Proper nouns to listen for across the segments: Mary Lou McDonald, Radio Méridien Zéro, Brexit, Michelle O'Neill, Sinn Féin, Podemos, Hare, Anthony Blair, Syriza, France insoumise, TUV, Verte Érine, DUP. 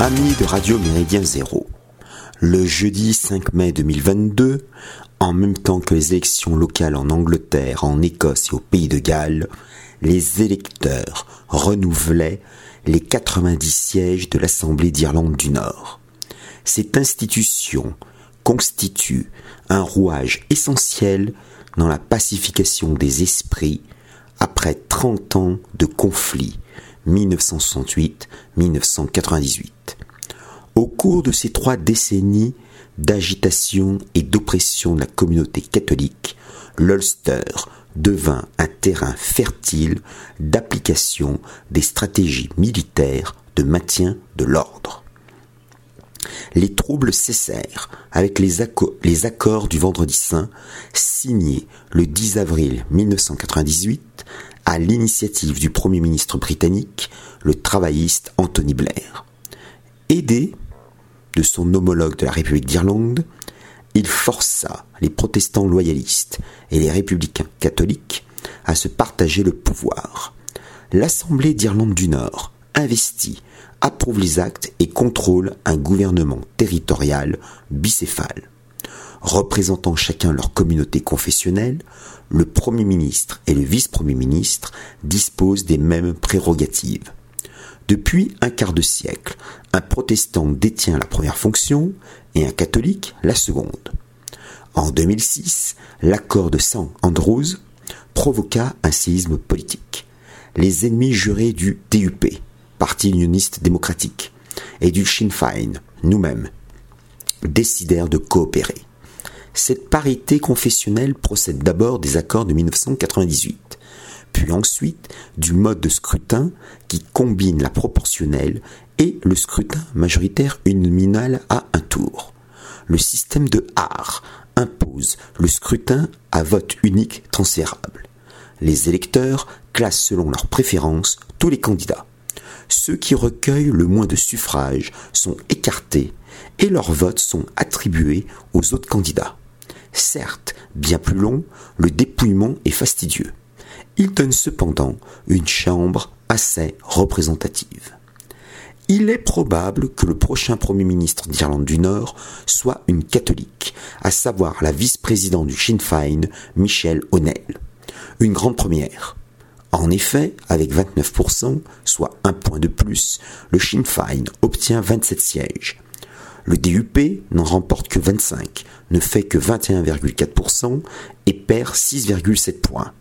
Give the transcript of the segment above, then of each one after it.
Amis de Radio Méridien Zéro, le jeudi 5 mai 2022, en même temps que les élections locales en Angleterre, en Écosse et au Pays de Galles, les électeurs renouvelaient les 90 sièges de l'Assemblée d'Irlande du Nord. Cette institution constitue un rouage essentiel dans la pacification des esprits après 30 ans de conflit, 1968-1998. Au cours de ces 3 décennies d'agitation et d'oppression de la communauté catholique, l'Ulster devint un terrain fertile d'application des stratégies militaires de maintien de l'ordre. Les troubles cessèrent avec les accords du Vendredi Saint, signés le 10 avril 1998 à l'initiative du Premier ministre britannique, le travailliste Anthony Blair. Aidé de son homologue de la République d'Irlande, il força les protestants loyalistes et les républicains catholiques à se partager le pouvoir. L'Assemblée d'Irlande du Nord investit, approuve les actes et contrôle un gouvernement territorial bicéphale. Représentant chacun leur communauté confessionnelle, le Premier ministre et le Vice-Premier ministre disposent des mêmes prérogatives. Depuis un quart de siècle, un protestant détient la première fonction et un catholique la seconde. En 2006, l'accord de St Andrews provoqua un séisme politique. Les ennemis jurés du DUP, Parti unioniste démocratique, et du Sinn Féin, nous-mêmes, décidèrent de coopérer. Cette parité confessionnelle procède d'abord des accords de 1998, puis ensuite du mode de scrutin qui combine la proportionnelle et le scrutin majoritaire uninominal à un tour. Le système de Hare impose le scrutin à vote unique transférable. Les électeurs classent selon leurs préférences tous les candidats. Ceux qui recueillent le moins de suffrages sont écartés et leurs votes sont attribués aux autres candidats. Certes, bien plus long, le dépouillement est fastidieux. Il donne cependant une chambre assez représentative. Il est probable que le prochain Premier ministre d'Irlande du Nord soit une catholique, à savoir la vice-présidente du Sinn Féin, Michelle O'Neill. Une grande première. En effet, avec 29%, soit 1 point de plus, le Sinn Féin obtient 27 sièges. Le DUP n'en remporte que 25, ne fait que 21,4% et perd 6,7 points.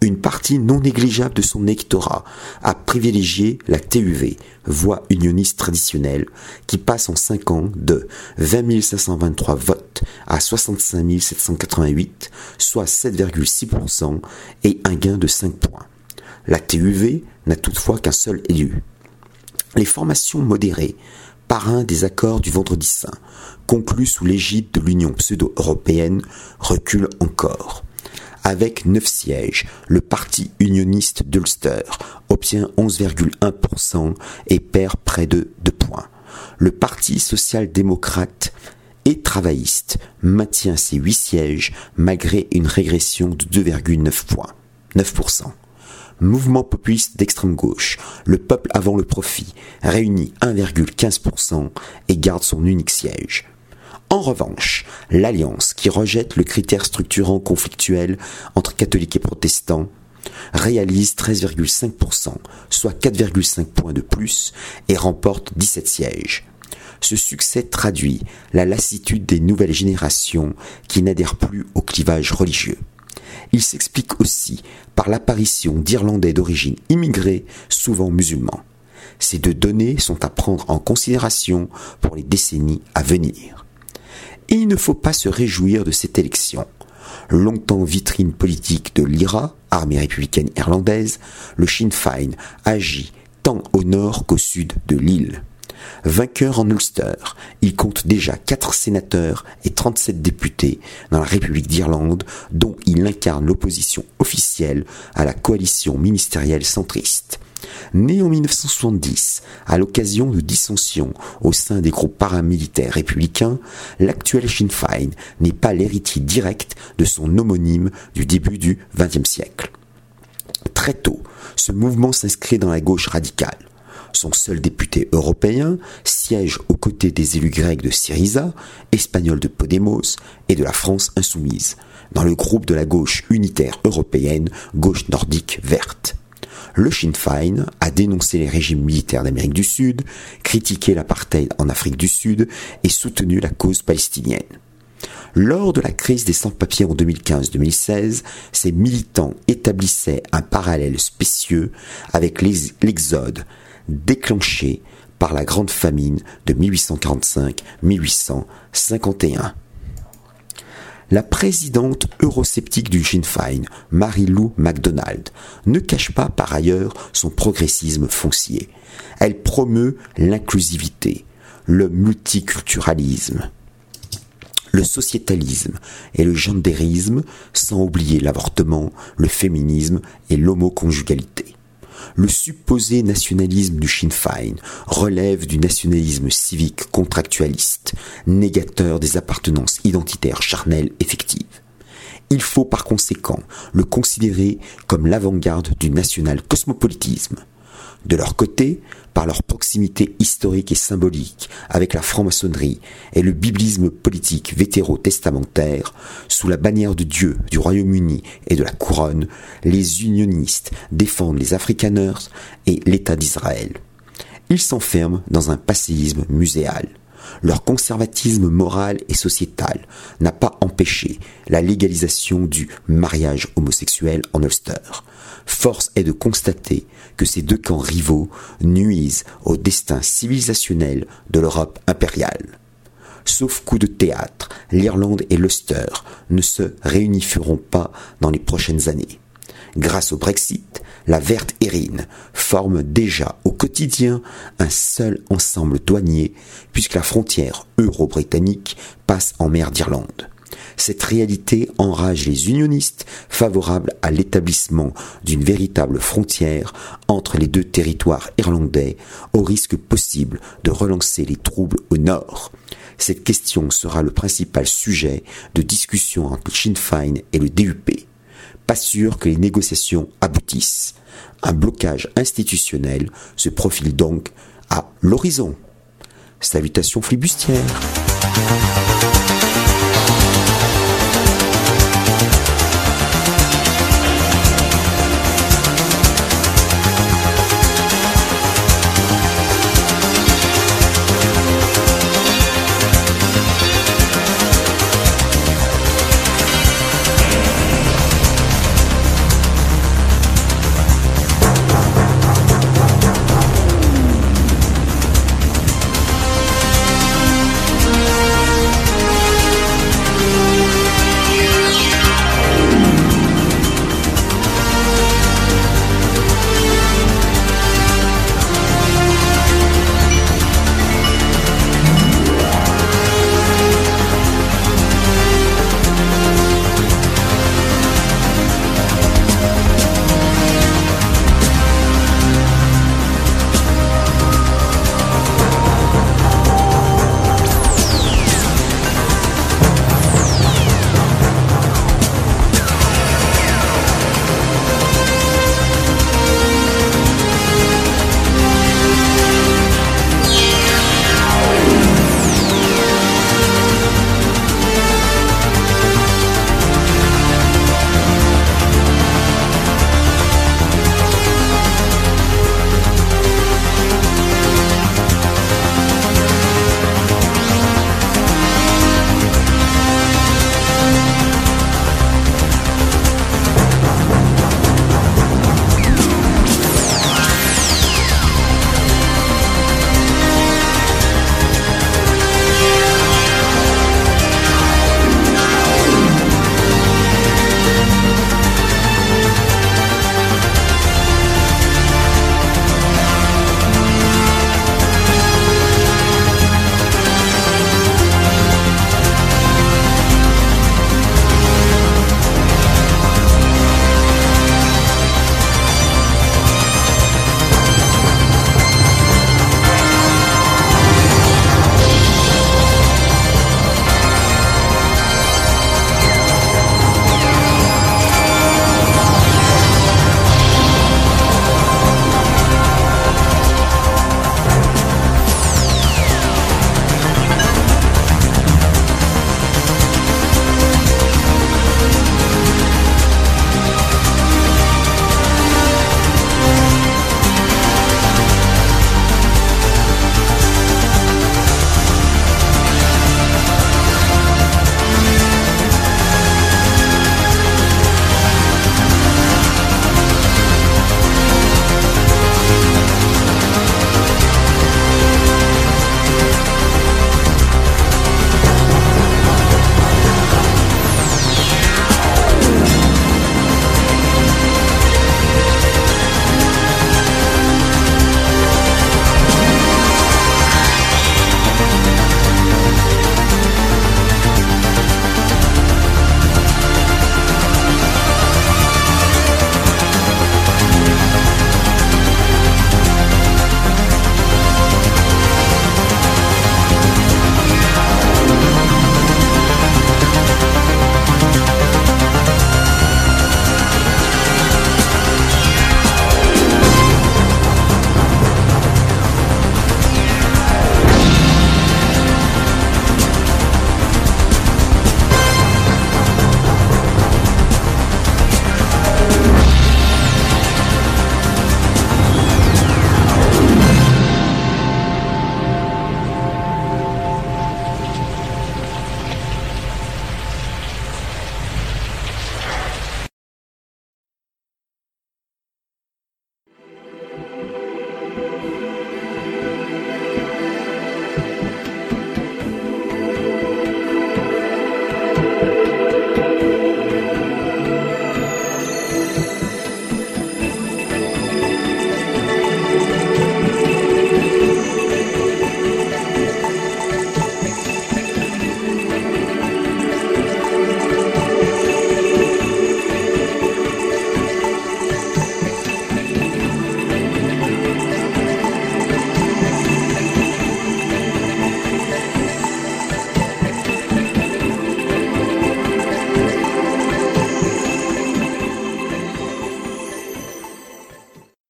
Une partie non négligeable de son électorat a privilégié la TUV, voie unioniste traditionnelle, qui passe en 5 ans de 20 523 votes à 65 788, soit 7,6% et un gain de 5 points. La TUV n'a toutefois qu'un seul élu. Les formations modérées, parrains des accords du Vendredi Saint, conclus sous l'égide de l'Union pseudo-européenne, reculent encore. Avec 9 sièges, le parti unioniste d'Ulster obtient 11,1% et perd près de 2 points. Le parti social-démocrate et travailliste maintient ses 8 sièges malgré une régression de 2,9%. Mouvement populiste d'extrême gauche, le peuple avant le profit, réunit 1,15% et garde son unique siège. En revanche, l'Alliance, qui rejette le critère structurant conflictuel entre catholiques et protestants, réalise 13,5%, soit 4,5 points de plus, et remporte 17 sièges. Ce succès traduit la lassitude des nouvelles générations qui n'adhèrent plus au clivage religieux. Il s'explique aussi par l'apparition d'Irlandais d'origine immigrée, souvent musulmans. Ces 2 données sont à prendre en considération pour les décennies à venir. Et il ne faut pas se réjouir de cette élection. Longtemps vitrine politique de l'IRA, armée républicaine irlandaise, le Sinn Féin agit tant au nord qu'au sud de l'île. Vainqueur en Ulster, il compte déjà 4 sénateurs et 37 députés dans la République d'Irlande, dont il incarne l'opposition officielle à la coalition ministérielle centriste. Né en 1970, à l'occasion de dissensions au sein des groupes paramilitaires républicains, l'actuel Sinn Féin n'est pas l'héritier direct de son homonyme du début du XXe siècle. Très tôt, ce mouvement s'inscrit dans la gauche radicale. Son seul député européen siège aux côtés des élus grecs de Syriza, espagnols de Podemos et de la France insoumise, dans le groupe de la gauche unitaire européenne, gauche nordique verte. Le Sinn Féin a dénoncé les régimes militaires d'Amérique du Sud, critiqué l'apartheid en Afrique du Sud et soutenu la cause palestinienne. Lors de la crise des sans-papiers en 2015-2016, ces militants établissaient un parallèle spécieux avec l'exode déclenché par la Grande Famine de 1845-1851. La présidente eurosceptique du Sinn Féin, Mary Lou McDonald, ne cache pas par ailleurs son progressisme foncier. Elle promeut l'inclusivité, le multiculturalisme, le sociétalisme et le gendérisme, sans oublier l'avortement, le féminisme et l'homoconjugalité. Le supposé nationalisme du Sinn Féin relève du nationalisme civique contractualiste, négateur des appartenances identitaires charnelles effectives. Il faut par conséquent le considérer comme l'avant-garde du national-cosmopolitisme. De leur côté, par leur proximité historique et symbolique avec la franc-maçonnerie et le biblisme politique vétéro-testamentaire, sous la bannière de Dieu, du Royaume-Uni et de la couronne, les unionistes défendent les Afrikaners et l'État d'Israël. Ils s'enferment dans un passéisme muséal. Leur conservatisme moral et sociétal n'a pas empêché la légalisation du mariage homosexuel en Ulster. Force est de constater que ces deux camps rivaux nuisent au destin civilisationnel de l'Europe impériale. Sauf coup de théâtre, l'Irlande et l'Ulster ne se réuniront pas dans les prochaines années. Grâce au Brexit, la Verte Érine forme déjà au quotidien un seul ensemble douanier puisque la frontière euro-britannique passe en mer d'Irlande. Cette réalité enrage les unionistes favorables à l'établissement d'une véritable frontière entre les deux territoires irlandais au risque possible de relancer les troubles au nord. Cette question sera le principal sujet de discussion entre le Sinn Féin et le DUP. Pas sûr que les négociations aboutissent. Un blocage institutionnel se profile donc à l'horizon. Salutations flibustières.